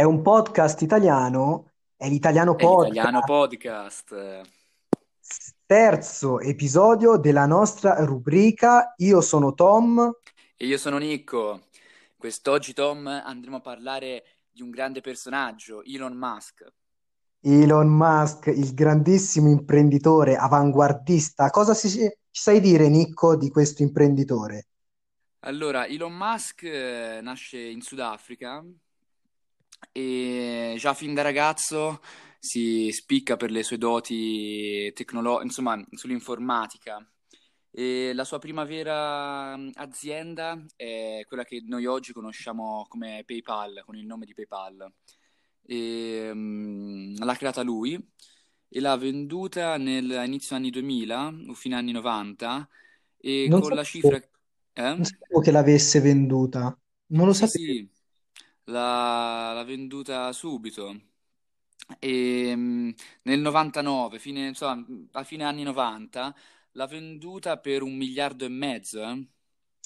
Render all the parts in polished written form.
È un podcast italiano, è l'Italiano È l'italiano Podcast, podcast. terzo episodio della nostra rubrica Io sono Tom. E io sono Nicco. Quest'oggi, Tom, andremo a parlare di un grande personaggio, Elon Musk. Elon Musk, il grandissimo imprenditore avanguardista. Cosa ci sai dire, Nicco, di questo imprenditore? Allora, Elon Musk nasce in Sudafrica e già fin da ragazzo si spicca per le sue doti insomma, sull'informatica. E la sua prima vera azienda è quella che noi oggi conosciamo come PayPal, con il nome di PayPal. E, l'ha creata lui e l'ha venduta a inizio anni 2000 o fine anni 90 e Non con la sapevo, cifra... non Eh? sapevo che l'avesse venduta, non lo Sì, sapevo. sì, l'ha venduta subito. E, nel 99, insomma, a fine anni 90, l'ha venduta per 1,5 miliardi.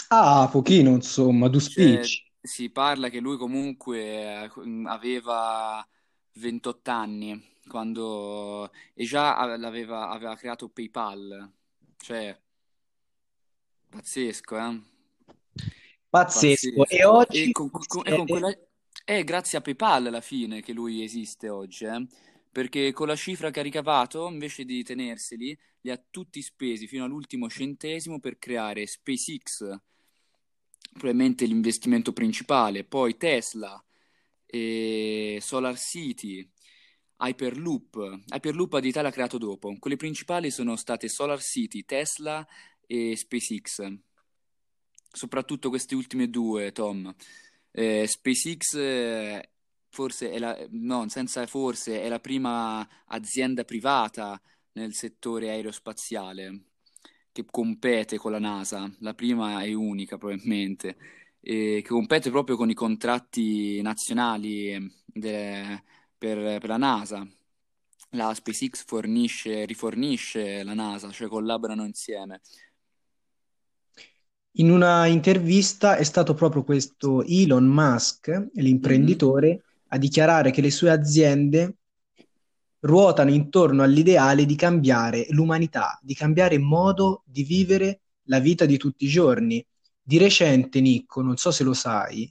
Ah, pochino, insomma, due Cioè, spicci. si parla che lui comunque aveva 28 anni quando e già aveva creato PayPal. Cioè, pazzesco, eh? Pazzesco. E Pazzesco. E oggi... con, con- e con quella... è grazie a PayPal alla fine che lui esiste oggi, perché con la cifra che ha ricavato, invece di tenerseli, li ha tutti spesi fino all'ultimo centesimo per creare SpaceX, probabilmente l'investimento principale, poi Tesla, Solar City, Hyperloop. Hyperloop ad Italia l'ha creato dopo. Quelle principali sono state Solar City, Tesla e SpaceX. Soprattutto queste ultime due, Tom. SpaceX, forse è la, no, senza forse, è la prima azienda privata nel settore aerospaziale che compete con la NASA, la prima e unica probabilmente, che compete proprio con i contratti nazionali per la NASA. La SpaceX rifornisce la NASA, cioè collaborano insieme. In una intervista è stato proprio questo Elon Musk, Mhm. l'imprenditore, a dichiarare che le sue aziende ruotano intorno all'ideale di cambiare l'umanità, di cambiare modo di vivere la vita di tutti i giorni. Di recente, Nicco, non so se lo sai,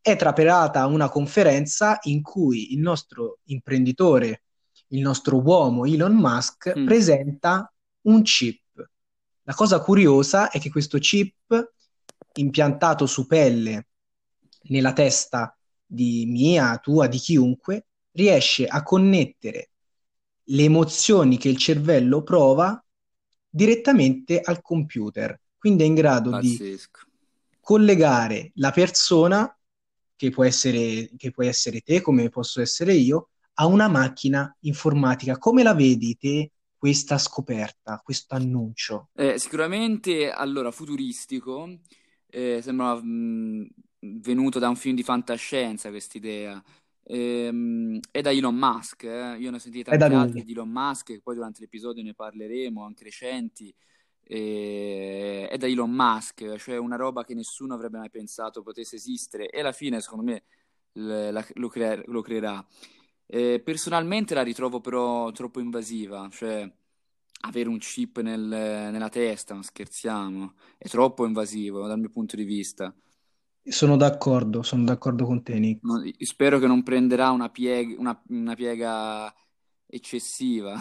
è trapelata una conferenza in cui il nostro imprenditore, il nostro uomo Elon Musk, Mm. presenta un chip. La cosa curiosa è che questo chip impiantato su pelle nella testa di mia, tua, di chiunque, riesce a connettere le emozioni che il cervello prova direttamente al computer. Quindi è in grado di Pazzesco. collegare la persona, che puoi essere te, come posso essere io, a una macchina informatica. Come la vedi te questa scoperta, questo annuncio? Sicuramente, allora, futuristico, sembra venuto da un film di fantascienza questa idea, è da Elon Musk, io ne ho sentiti È da tanti altri lui. di Elon Musk, e poi durante l'episodio ne parleremo, anche recenti, è da Elon Musk, cioè una roba che nessuno avrebbe mai pensato potesse esistere, e alla fine, secondo me, lo creerà. Personalmente la ritrovo però troppo invasiva, cioè avere un chip nella testa, ma scherziamo, è troppo invasivo dal mio punto di vista. Sono d'accordo con te, Nicco. Spero che non prenderà una piega eccessiva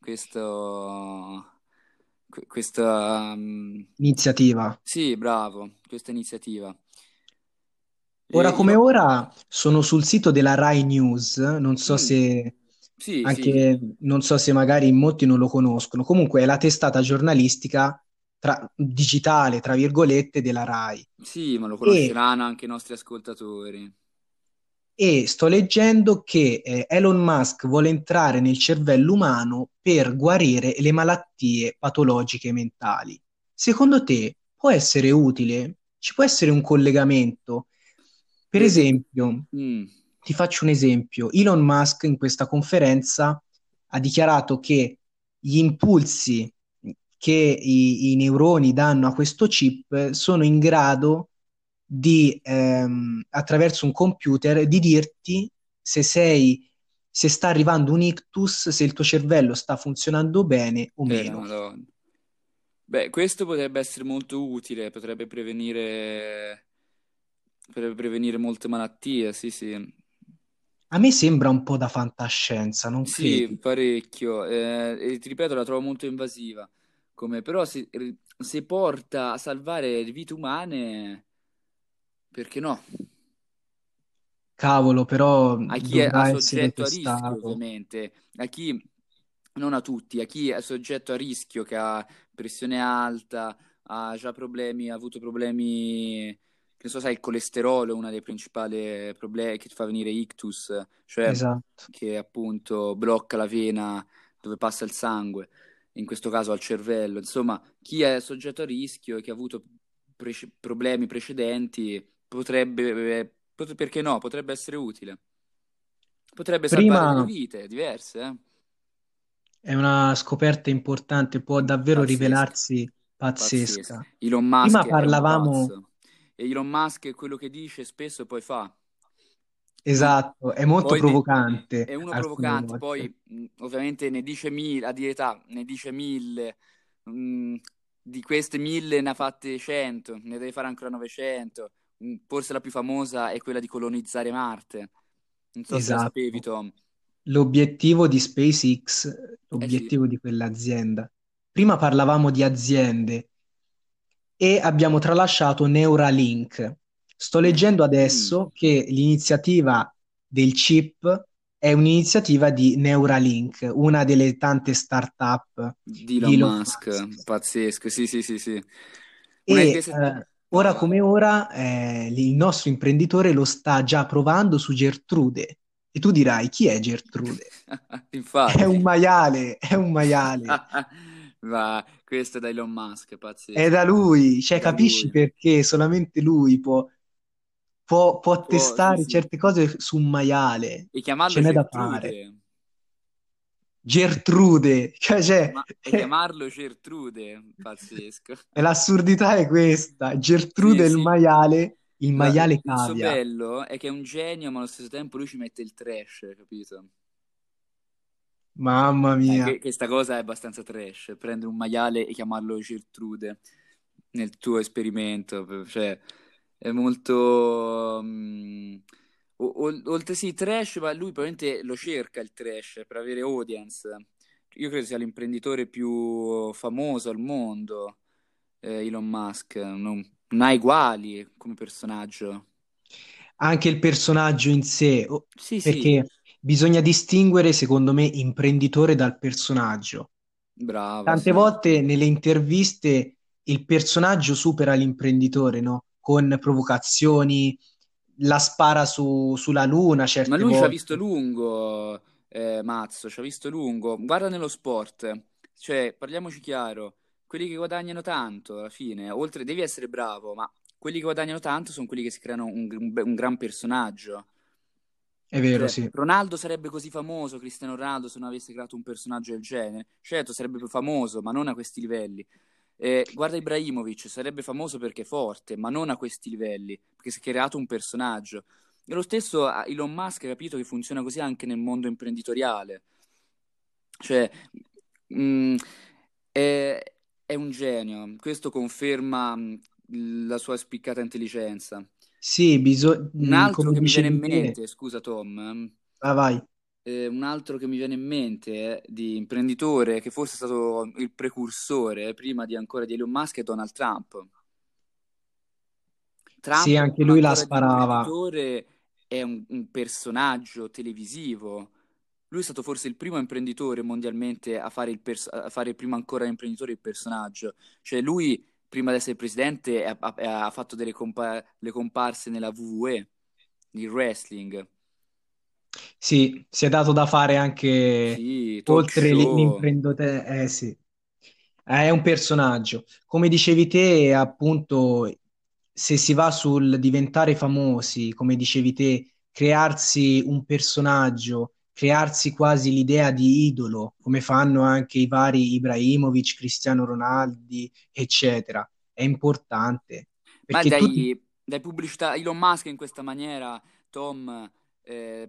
questo, questa, Iniziativa. sì, bravo, questa iniziativa. Ora come Io, ora sono sul sito della Rai News, non so Mm, se sì. Non so se magari molti non lo conoscono, comunque è la testata giornalistica digitale, tra virgolette, della Rai. Sì, ma lo E, conosceranno anche i nostri ascoltatori. e sto leggendo che Elon Musk vuole entrare nel cervello umano per guarire le malattie patologiche mentali. Secondo te può essere utile? Ci può essere un collegamento? Per Beh, esempio, mm, ti faccio un esempio. Elon Musk in questa conferenza ha dichiarato che gli impulsi che i neuroni danno a questo chip sono in grado di attraverso un computer di dirti se sta arrivando un ictus, se il tuo cervello sta funzionando bene o meno. Madonna. Beh, questo potrebbe essere molto utile, potrebbe prevenire molte malattie, sì. A me sembra un po' da fantascienza, non credi? Sì, parecchio. E ti ripeto, la trovo molto invasiva. Però se porta a salvare le vite umane, perché no? Cavolo, però a chi è soggetto a rischio, ovviamente. Non a tutti, a chi è soggetto a rischio, che ha pressione alta, ha avuto problemi... Che so, sai, il colesterolo è uno dei principali problemi che ti fa venire ictus, cioè esatto. Che appunto blocca la vena dove passa il sangue, in questo caso al cervello. Insomma, chi è soggetto a rischio e che ha avuto problemi precedenti potrebbe essere utile. Potrebbe salvare vite diverse. È una scoperta importante, può davvero rivelarsi pazzesca. Elon Musk prima parlavamo... E Elon Musk è quello che dice spesso e poi fa. Esatto, è molto provocante. È uno provocante, poi ovviamente ne dice mille. Di queste 1000 ne ha fatte 100, ne deve fare ancora 900. Forse la più famosa è quella di colonizzare Marte. Non so se lo sapevi, Tom. L'obiettivo di SpaceX, di quell'azienda. Prima parlavamo di aziende. E abbiamo tralasciato Neuralink. Sto leggendo adesso che l'iniziativa del chip è un'iniziativa di Neuralink, una delle tante start-up di Elon Musk. Pazzesco, sì. Ora come ora il nostro imprenditore lo sta già provando su Gertrude. E tu dirai, chi è Gertrude? Infatti. È un maiale. Va, questo è da Elon Musk, pazzesco. È da lui, cioè capisci perché solamente lui può testare certe cose su un maiale. E chiamarlo ce n'è da fare. Gertrude. E chiamarlo Gertrude, pazzesco. E l'assurdità è questa, Gertrude è il maiale, cavia. Il suo bello è che è un genio, ma allo stesso tempo lui ci mette il trash, capito? Mamma mia, questa cosa è abbastanza trash. Prendere un maiale e chiamarlo Gertrude nel tuo esperimento, cioè è molto oltre trash, ma lui probabilmente lo cerca il trash per avere audience. Io credo sia l'imprenditore più famoso al mondo, Elon Musk, non ha uguali come personaggio. Anche il personaggio in sé, perché bisogna distinguere, secondo me, imprenditore dal personaggio. Bravo. Tante volte nelle interviste il personaggio supera l'imprenditore, no? Con provocazioni, la spara sulla luna, certe volte. Ma lui ci ha visto lungo, Mazzo, ci ha visto lungo. Guarda nello sport, cioè, parliamoci chiaro, quelli che guadagnano tanto, alla fine, oltre devi essere bravo, ma quelli che guadagnano tanto sono quelli che si creano un gran personaggio. È vero, sì. Ronaldo sarebbe così famoso, Cristiano Ronaldo, se non avesse creato un personaggio del genere. Certo, sarebbe più famoso, ma non a questi livelli. Guarda Ibrahimovic, sarebbe famoso perché è forte, ma non a questi livelli, perché si è creato un personaggio. E lo stesso Elon Musk ha capito che funziona così anche nel mondo imprenditoriale. Cioè, è un genio. Questo conferma la sua spiccata intelligenza. Sì, un altro che mi viene in mente, scusa Tom. Ah, vai. Un altro che mi viene in mente di imprenditore che forse è stato il precursore prima di Elon Musk è Donald Trump. Trump, sì, anche lui la sparava. Imprenditore è un personaggio televisivo. Lui è stato forse il primo imprenditore mondialmente a fare prima ancora imprenditore il personaggio. Cioè lui prima di essere presidente ha fatto delle le comparse nella WWE, il wrestling. Sì, si è dato da fare anche oltre l'imprenditore. Sì. È un personaggio. Come dicevi te, appunto, se si va sul diventare famosi, come dicevi te, crearsi un personaggio, crearsi quasi l'idea di idolo, come fanno anche i vari Ibrahimovic, Cristiano Ronaldo, eccetera. È importante. Ma dai, dai pubblicità. Elon Musk in questa maniera, Tom,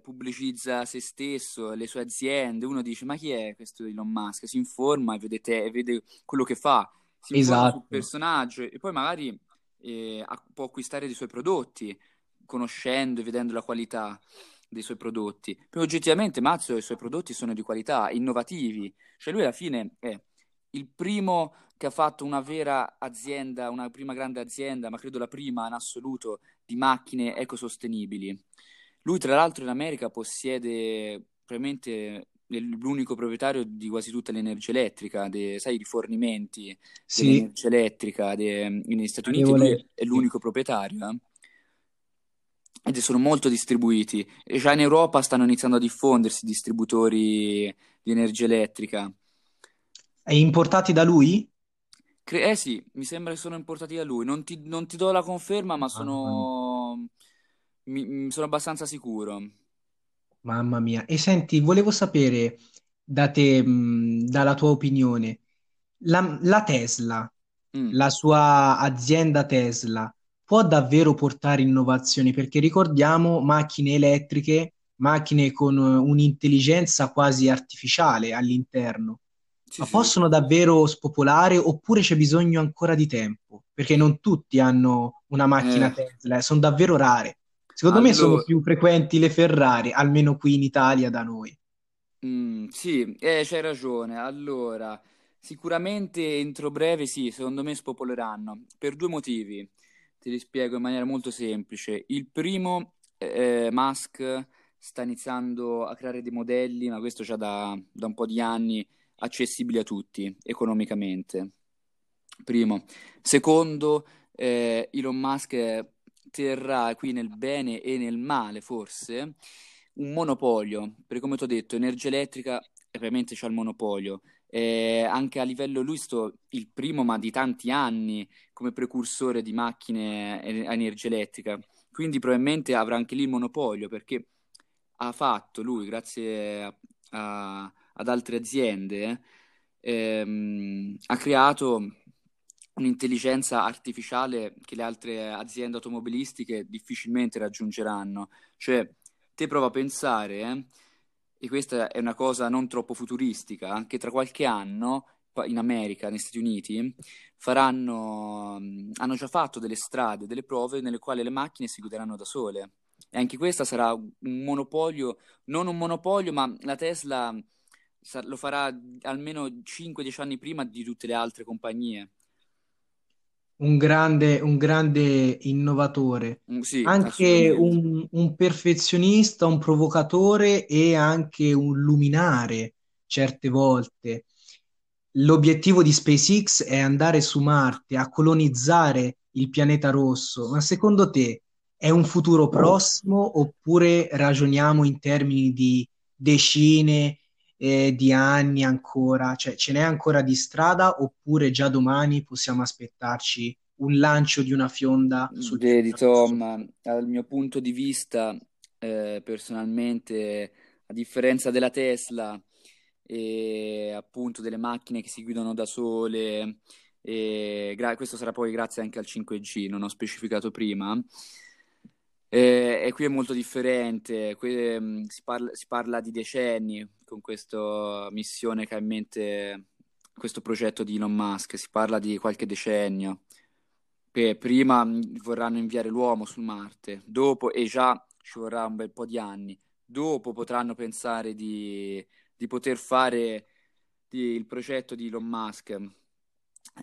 pubblicizza se stesso, le sue aziende. Uno dice: ma chi è questo Elon Musk? Si informa e vede quello che fa, si informa sul personaggio, e poi magari può acquistare dei suoi prodotti, conoscendo e vedendo la qualità dei suoi prodotti. Però oggettivamente Mazzo e i suoi prodotti sono di qualità, innovativi. Cioè lui alla fine è il primo che ha fatto una vera azienda, una prima grande azienda, ma credo la prima in assoluto, di macchine ecosostenibili. Lui, tra l'altro, in America possiede probabilmente l'unico proprietario di quasi tutta l'energia elettrica, i rifornimenti dell'energia elettrica negli Stati Uniti. Lui è l'unico proprietario, ed sono molto distribuiti. E già in Europa stanno iniziando a diffondersi distributori di energia elettrica. E importati da lui? Sì, mi sembra che sono importati da lui. Non ti do la conferma, ma sono abbastanza sicuro. Mamma mia. E senti, volevo sapere da te, dalla tua opinione, la Tesla, Mm. la sua azienda Tesla, può davvero portare innovazioni? Perché ricordiamo macchine elettriche, macchine con un'intelligenza quasi artificiale all'interno. Sì, ma sì. Possono davvero spopolare, oppure c'è bisogno ancora di tempo? Perché non tutti hanno una macchina Tesla, sono davvero rare. Secondo me sono più frequenti le Ferrari, almeno qui in Italia da noi. Sì, c'hai ragione. Allora, sicuramente entro breve, sì, secondo me spopoleranno. Per due motivi, te li spiego in maniera molto semplice. Il primo, Musk sta iniziando a creare dei modelli, ma questo già da un po' di anni, accessibili a tutti economicamente. Primo. Secondo, Elon Musk terrà qui nel bene e nel male forse un monopolio, perché come ti ho detto energia elettrica ovviamente c'ha il monopolio, anche a livello lui il primo, ma di tanti anni, come precursore di macchine a energia elettrica, quindi probabilmente avrà anche lì il monopolio, perché ha fatto lui, grazie ad altre aziende, ha creato un'intelligenza artificiale che le altre aziende automobilistiche difficilmente raggiungeranno. Cioè, te prova a pensare, e questa è una cosa non troppo futuristica, che tra qualche anno in America, negli Stati Uniti, hanno già fatto delle strade, delle prove nelle quali le macchine si guideranno da sole. E anche questa sarà un monopolio, non un monopolio, ma la Tesla lo farà almeno 5-10 anni prima di tutte le altre compagnie. Un grande innovatore, sì, anche un perfezionista, un provocatore e anche un luminare certe volte. L'obiettivo di SpaceX è andare su Marte, a colonizzare il pianeta rosso. Ma secondo te è un futuro prossimo, oppure ragioniamo in termini di decine di anni ancora? Cioè, ce n'è ancora di strada, oppure già domani possiamo aspettarci un lancio di una fionda sul pianeta rosso? Tom, dal mio punto di vista, personalmente, a differenza della Tesla e appunto delle macchine che si guidano da sole, e questo sarà poi grazie anche al 5G, non ho specificato prima. E qui è molto differente, si parla di decenni con questa missione che ha in mente questo progetto di Elon Musk, si parla di qualche decennio. Prima vorranno inviare l'uomo su Marte, dopo, e già ci vorrà un bel po' di anni, dopo potranno pensare di poter fare il progetto di Elon Musk.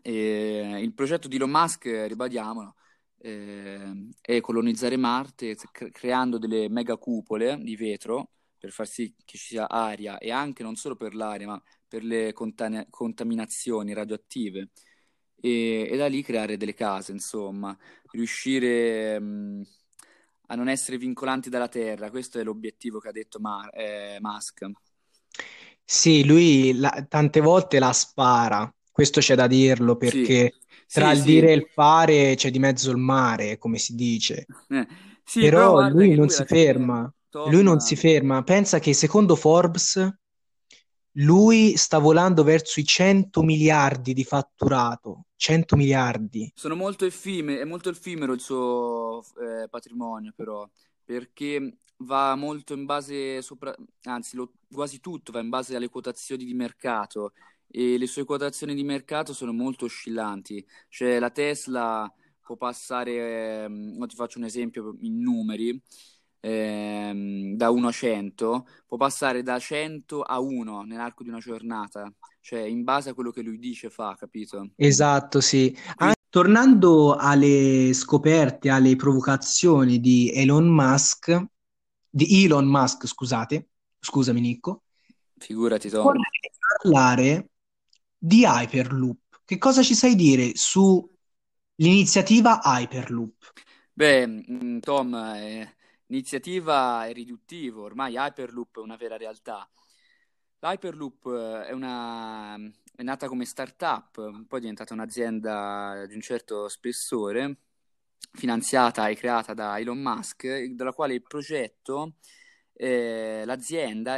E il progetto di Elon Musk, ribadiamolo, e colonizzare Marte creando delle mega cupole di vetro per far sì che ci sia aria, e anche non solo per l'aria, ma per le contaminazioni radioattive, e da lì creare delle case, insomma, riuscire a non essere vincolanti dalla Terra. Questo è l'obiettivo che ha detto Musk. Sì, lui tante volte la spara, questo c'è da dirlo, perché Tra il dire e il fare c'è di mezzo il mare, come si dice. Sì, però lui non si ferma. Pensa che secondo Forbes Lui sta volando verso i 100 miliardi di fatturato, 100 miliardi. Sono molto effimeri, è molto effimero il suo patrimonio però, perché va molto in base, quasi tutto va in base alle quotazioni di mercato, e le sue quotazioni di mercato sono molto oscillanti, cioè la Tesla può passare, ti faccio un esempio in numeri, da 1 a 100 può passare da 100 a 1 nell'arco di una giornata, cioè in base a quello che lui dice fa, capito? Esatto, sì. Tornando alle scoperte, alle provocazioni di Elon Musk, scusami Nico. Figurati, Tom. Vorrei parlare di Hyperloop. Che cosa ci sai dire sull'iniziativa Hyperloop? Beh, Tom, l'iniziativa è riduttiva, ormai Hyperloop è una vera realtà. L'Hyperloop è nata come startup, poi è diventata un'azienda di un certo spessore, finanziata e creata da Elon Musk, dalla quale il progetto, l'azienda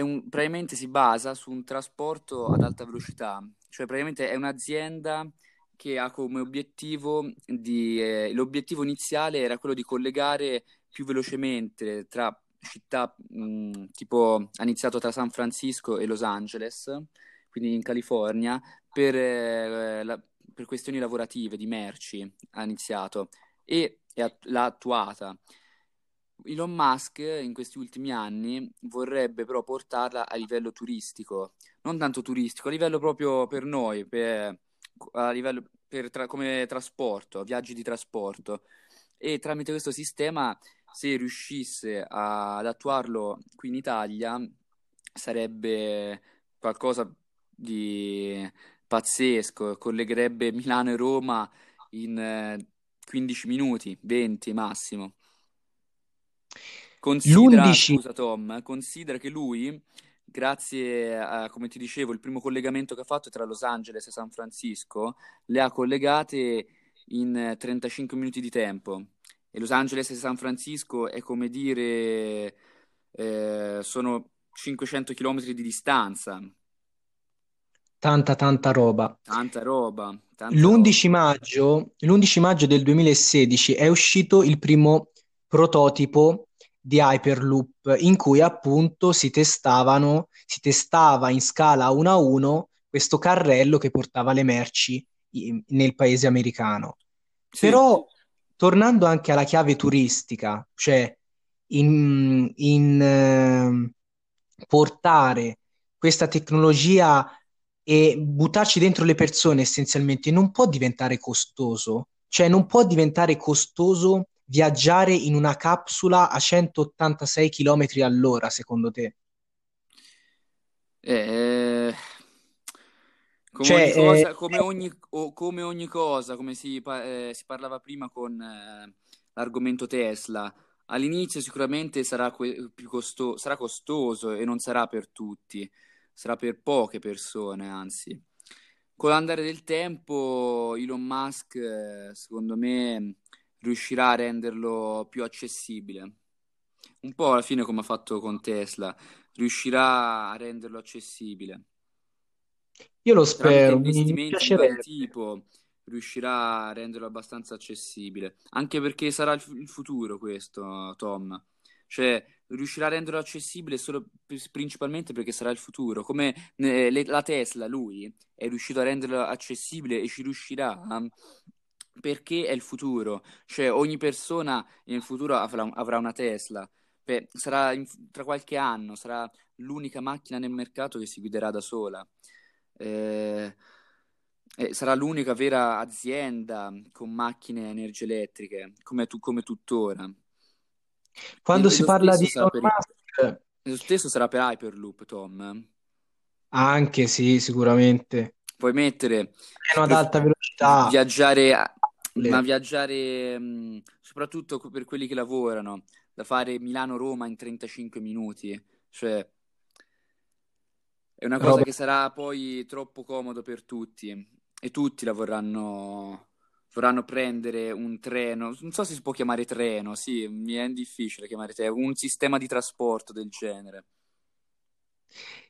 praticamente si basa su un trasporto ad alta velocità, cioè praticamente è un'azienda che ha come obiettivo l'obiettivo iniziale era quello di collegare più velocemente tra città, tipo ha iniziato tra San Francisco e Los Angeles, quindi in California, per questioni lavorative di merci ha iniziato e l'ha attuata. Elon Musk in questi ultimi anni vorrebbe però portarla a livello turistico, non tanto turistico, a livello proprio per noi, come trasporto, viaggi di trasporto, e tramite questo sistema, se riuscisse ad attuarlo qui in Italia, sarebbe qualcosa di pazzesco, collegherebbe Milano e Roma in 15 minuti, 20 massimo. Scusa Tom, considera che lui, grazie a, come ti dicevo, il primo collegamento che ha fatto tra Los Angeles e San Francisco, le ha collegate in 35 minuti di tempo, e Los Angeles e San Francisco è come dire, sono 500 chilometri di distanza. Tanta roba. L'11 maggio del 2016 è uscito il primo prototipo di Hyperloop, in cui appunto si testava in scala 1:1 questo carrello che portava le merci nel paese americano. Sì. Però tornando anche alla chiave turistica, cioè portare questa tecnologia e buttarci dentro le persone essenzialmente, non può diventare costoso, cioè non può diventare costoso viaggiare in una capsula a 186 km all'ora, secondo te? Come si parlava prima con l'argomento Tesla, all'inizio sicuramente sarà costoso e non sarà per tutti, sarà per poche persone, anzi. Con l'andare del tempo Elon Musk, secondo me, riuscirà a renderlo più accessibile, un po' alla fine come ha fatto con Tesla, riuscirà a renderlo accessibile. Io lo spero, mi piacerebbe. Tipo riuscirà a renderlo abbastanza accessibile, anche perché sarà il futuro questo, Tom, cioè riuscirà a renderlo accessibile solo principalmente perché sarà il futuro, come la Tesla. Lui è riuscito a renderlo accessibile e ci riuscirà perché è il futuro, cioè ogni persona nel futuro avrà una Tesla. Beh, tra qualche anno sarà l'unica macchina nel mercato che si guiderà da sola, sarà l'unica vera azienda con macchine a energie elettriche come tuttora. Quando si parla di Elon Musk, lo stesso sarà per Hyperloop, Tom, anche sì, sicuramente puoi mettere ad alta velocità, viaggiare soprattutto per quelli che lavorano, da fare Milano-Roma in 35 minuti, cioè è una cosa che sarà poi troppo comodo per tutti, e tutti la vorranno prendere un treno, non so se si può chiamare treno, sì, mi è difficile chiamare un sistema di trasporto del genere.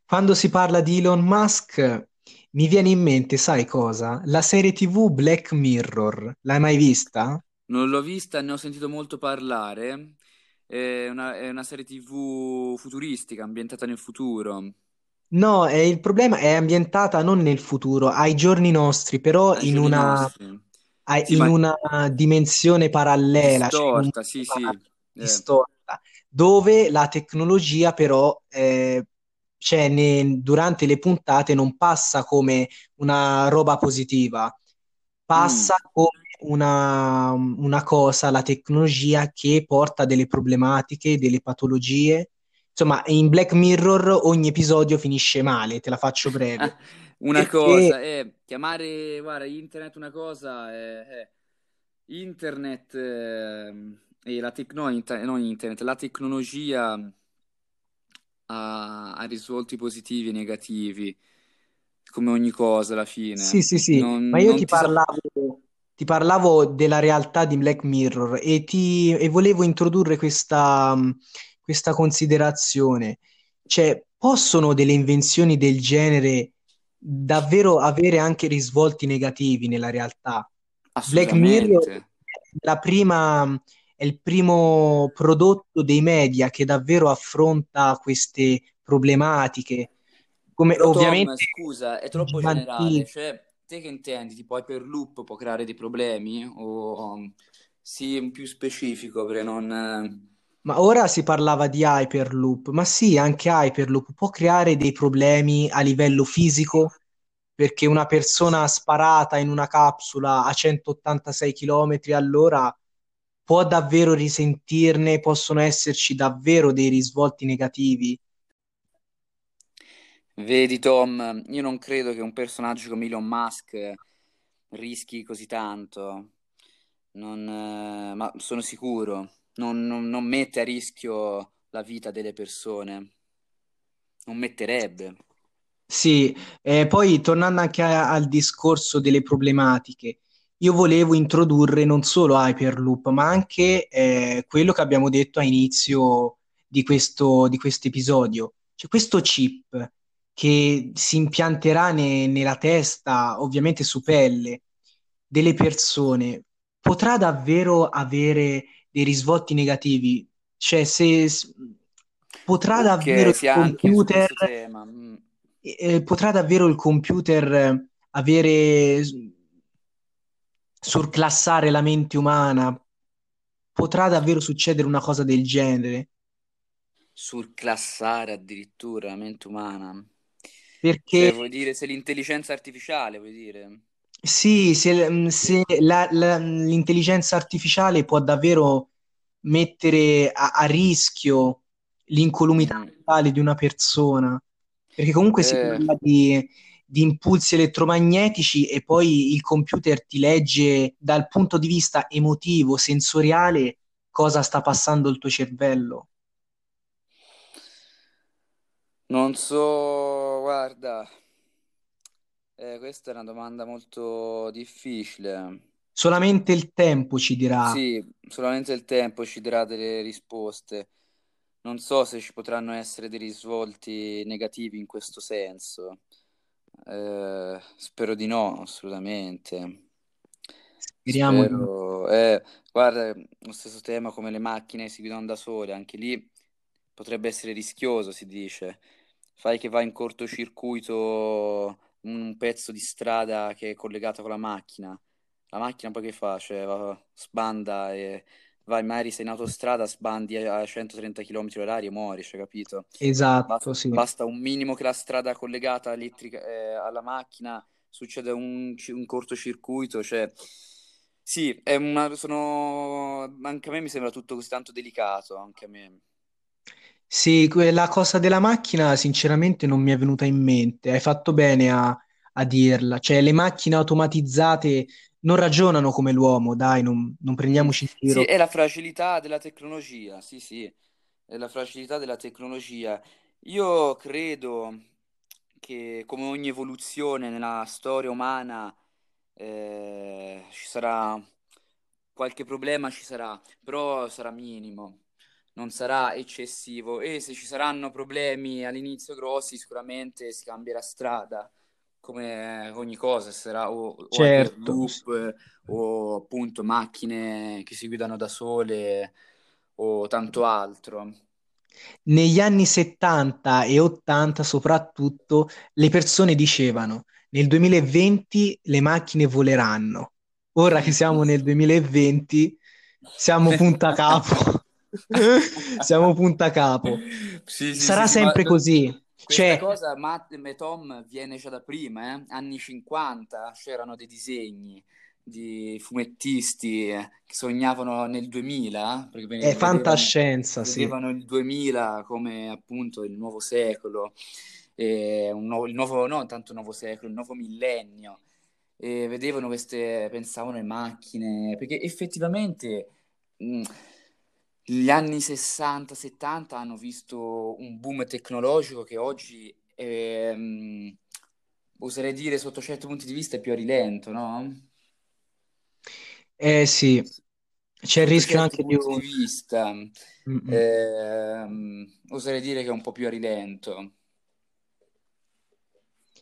Quando si parla di Elon Musk, mi viene in mente, sai cosa? La serie TV Black Mirror. L'hai mai vista? Non l'ho vista, ne ho sentito molto parlare. È una serie TV futuristica, ambientata nel futuro. No, il problema è ambientata non nel futuro, ai giorni nostri, però Ai in giorni una, nostri. Sì, in ma una dimensione parallela, cioè in un distorta, mondo sì. Eh, distorta, dove la tecnologia però cioè, durante le puntate non passa come una roba positiva, mm, passa come una cosa, la tecnologia che porta delle problematiche, delle patologie. Insomma, in Black Mirror ogni episodio finisce male, te la faccio breve, Una perché cosa, chiamare, guarda, internet una cosa, internet e la non internet, la tecnologia ha risvolti positivi e negativi, come ogni cosa alla sì, fine. sì, sì, ma Non, io non ti ti sa... parlavo della realtà di Black Mirror e volevo introdurre questa considerazione. Cioè, possono delle invenzioni del genere davvero avere anche risvolti negativi nella realtà? Black Mirror Assolutamente. la prima- è il primo prodotto dei media che davvero affronta queste problematiche, come Però Tom, ovviamente scusa, è troppo generale, giganti. cioè te che intendi, tipo Hyperloop può creare dei problemi o sì, più specifico perché non... Ma ora si parlava di Hyperloop, ma sì, anche Hyperloop può creare dei problemi a livello fisico, perché una persona sparata in una capsula a 186 km all'ora può davvero risentirne, possono esserci davvero dei risvolti negativi. Vedi Tom, io non credo che un personaggio come Elon Musk rischi così tanto, ma sono sicuro, non mette a rischio la vita delle persone, non metterebbe. Sì, poi tornando anche al discorso delle problematiche, io volevo introdurre non solo Hyperloop, ma anche quello che abbiamo detto a inizio di questo episodio. Cioè questo chip che si impianterà nella testa, ovviamente su pelle, delle persone, potrà davvero avere dei risvolti negativi? Cioè potrà davvero Ok, il sì, anche su computer questo tema. Avere surclassare la mente umana? Potrà davvero succedere una cosa del genere? Surclassare addirittura la mente umana. Perché Cioè, vuoi dire se l'intelligenza artificiale, vuoi dire? sì, se l'intelligenza artificiale può davvero mettere a rischio l'incolumità Mm. mentale di una persona, perché comunque si Eh, parla di impulsi elettromagnetici e poi il computer ti legge dal punto di vista emotivo, sensoriale, cosa sta passando il tuo cervello. Non so, guarda, questa è una domanda molto difficile. Solamente il tempo ci dirà. Sì, solamente il tempo ci darà delle risposte. Non so se ci potranno essere dei risvolti negativi in questo senso. Spero di no, assolutamente. Speriamo di no. Spero. Guarda, lo stesso tema come le macchine si guidano da sole, anche lì potrebbe essere rischioso, si dice. Fai che va in cortocircuito un pezzo di strada che è collegato con la macchina. La macchina poi che fa? Cioè, sbanda e vai, magari sei in autostrada, sbandi a 130 km orari e muori, cioè, capito? Bas- Esatto, sì. Basta un minimo che la strada collegata alla macchina succede un cortocircuito, cioè sì, anche a me mi sembra tutto così tanto delicato, anche a me. Sì, la cosa della macchina sinceramente non mi è venuta in mente. Hai fatto bene a dirla. Cioè, le macchine automatizzate non ragionano come l'uomo, dai, non Mm. prendiamoci in Sì, giro. è la fragilità della tecnologia, sì, è la fragilità della tecnologia. Io credo che come ogni evoluzione nella storia umana ci sarà qualche problema, ci sarà, però sarà minimo. non sarà eccessivo, e se ci saranno problemi all'inizio grossi sicuramente si cambierà strada, come ogni cosa sarà o certo. Loop, o appunto macchine che si guidano da sole o tanto altro. Negli anni 70 e 80 soprattutto le persone dicevano: nel 2020 le macchine voleranno. Ora che siamo nel 2020 siamo punta capo. Siamo punta capo. Sì, sarà sempre così. Questa cosa, Matt e Tom, viene già da prima, anni 50, c'erano dei disegni di fumettisti che sognavano nel 2000, perché è fantascienza, vedevano sì. Il 2000 come appunto il nuovo secolo, il nuovo millennio, e vedevano queste, pensavano alle macchine, perché effettivamente gli anni 60-70 hanno visto un boom tecnologico che oggi oserei dire sotto certi punti di vista è più a rilento, no? Eh sì, c'è il rischio anche di un punto di vista, oserei dire che è un po' più a rilento.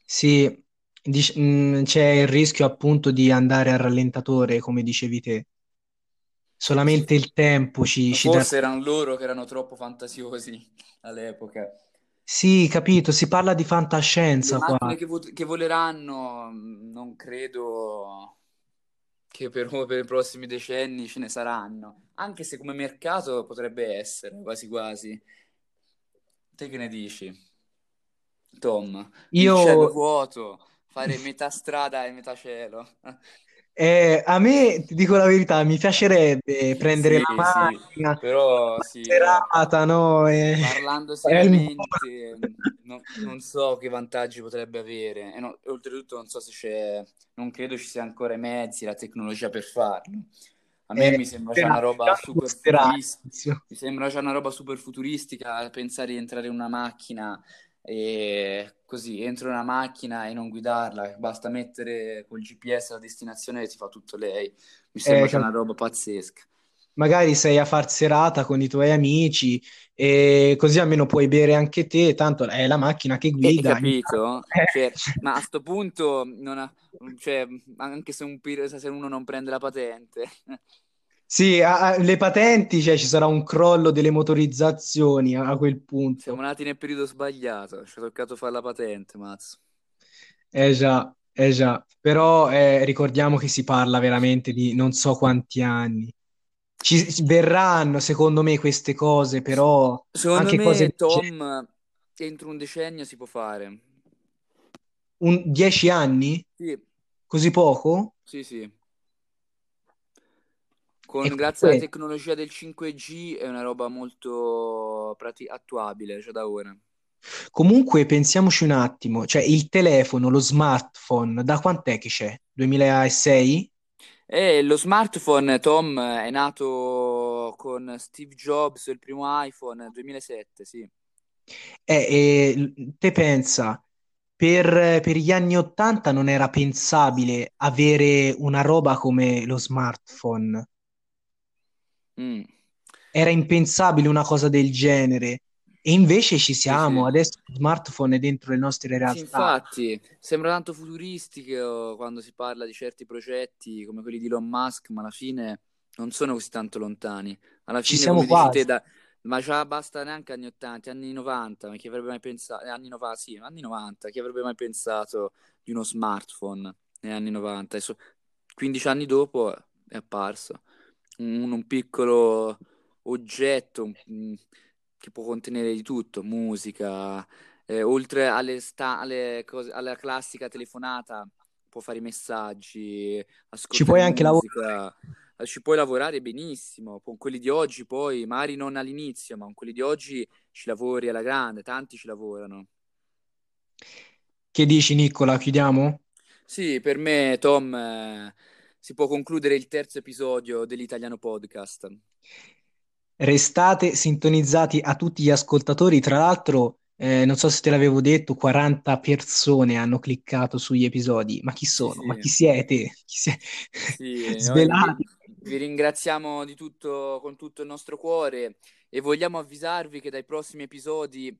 Sì, c'è il rischio appunto di andare al rallentatore, come dicevi te. Solamente il tempo ci dà... Forse erano loro che erano troppo fantasiosi all'epoca. Sì, capito, si parla di fantascienza qua. Le macchine che voleranno, non credo... che per i prossimi decenni ce ne saranno, anche se come mercato potrebbe essere, quasi quasi. Te che ne dici, Tom? Il cielo vuoto, fare metà strada e metà cielo. A me, ti dico la verità, mi piacerebbe prendere la macchina, però serata, no? Parlando seriamente, non so che vantaggi potrebbe avere, oltretutto non so se c'è, non credo ci sia ancora i mezzi, la tecnologia per farlo. A me mi sembra già una roba super futuristica, mi sembra già una roba super futuristica pensare di entrare in una macchina e così, entro in una macchina e non guidarla, basta mettere col GPS la destinazione e ti fa tutto lei. Mi sembra che è una roba pazzesca. Magari sei a far serata con i tuoi amici e così almeno puoi bere anche te, tanto è la macchina che guida. Hai capito? Cioè, ma a sto punto anche se uno non prende la patente. Sì, le patenti, cioè ci sarà un crollo delle motorizzazioni a quel punto. Siamo nati nel periodo sbagliato, ci è toccato fare la patente, mazzo. Eh già, però ricordiamo che si parla veramente di non so quanti anni. Ci verranno, secondo me, queste cose, però... Secondo anche me, cose... Tom, entro un decennio si può fare. 10 anni? Sì. Così poco? Sì. Grazie alla tecnologia del 5G è una roba molto attuabile, cioè da ora. Comunque pensiamoci un attimo, cioè il telefono, lo smartphone, da quant'è che c'è? 2006? Lo smartphone, Tom, è nato con Steve Jobs, il primo iPhone, 2007, sì. Te pensa... Per gli anni 80 non era pensabile avere una roba come lo smartphone. Era impensabile una cosa del genere. E invece ci siamo, sì. Adesso lo smartphone è dentro le nostre realtà. Sì, infatti, sembra tanto futuristico quando si parla di certi progetti come quelli di Elon Musk, ma alla fine non sono così tanto lontani. Alla fine, ci siamo quasi. Ma già basta neanche anni 80, anni 90, ma chi avrebbe mai pensato, anni 90, chi avrebbe mai pensato di uno smartphone negli anni 90? 15 anni dopo è apparso un piccolo oggetto che può contenere di tutto, musica, oltre alle cose, alla classica telefonata, può fare i messaggi, ascoltare ci puoi anche lavorare. Ci puoi lavorare benissimo con quelli di oggi, poi magari non all'inizio, ma con quelli di oggi ci lavori alla grande, tanti ci lavorano. Che dici, Nicola? Chiudiamo? Sì, per me, Tom, si può concludere il terzo episodio dell'Italiano Podcast. Restate sintonizzati a tutti gli ascoltatori, tra l'altro non so se te l'avevo detto, 40 persone hanno cliccato sugli episodi, ma chi sono? Sì. Ma chi siete? Sì, svelati. Vi ringraziamo con tutto il nostro cuore e vogliamo avvisarvi che dai prossimi episodi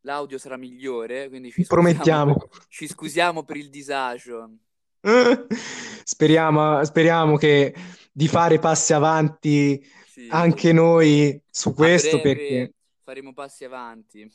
l'audio sarà migliore, quindi ci scusiamo per il disagio. Speriamo che di fare passi avanti, sì, anche noi su questo, perché faremo passi avanti.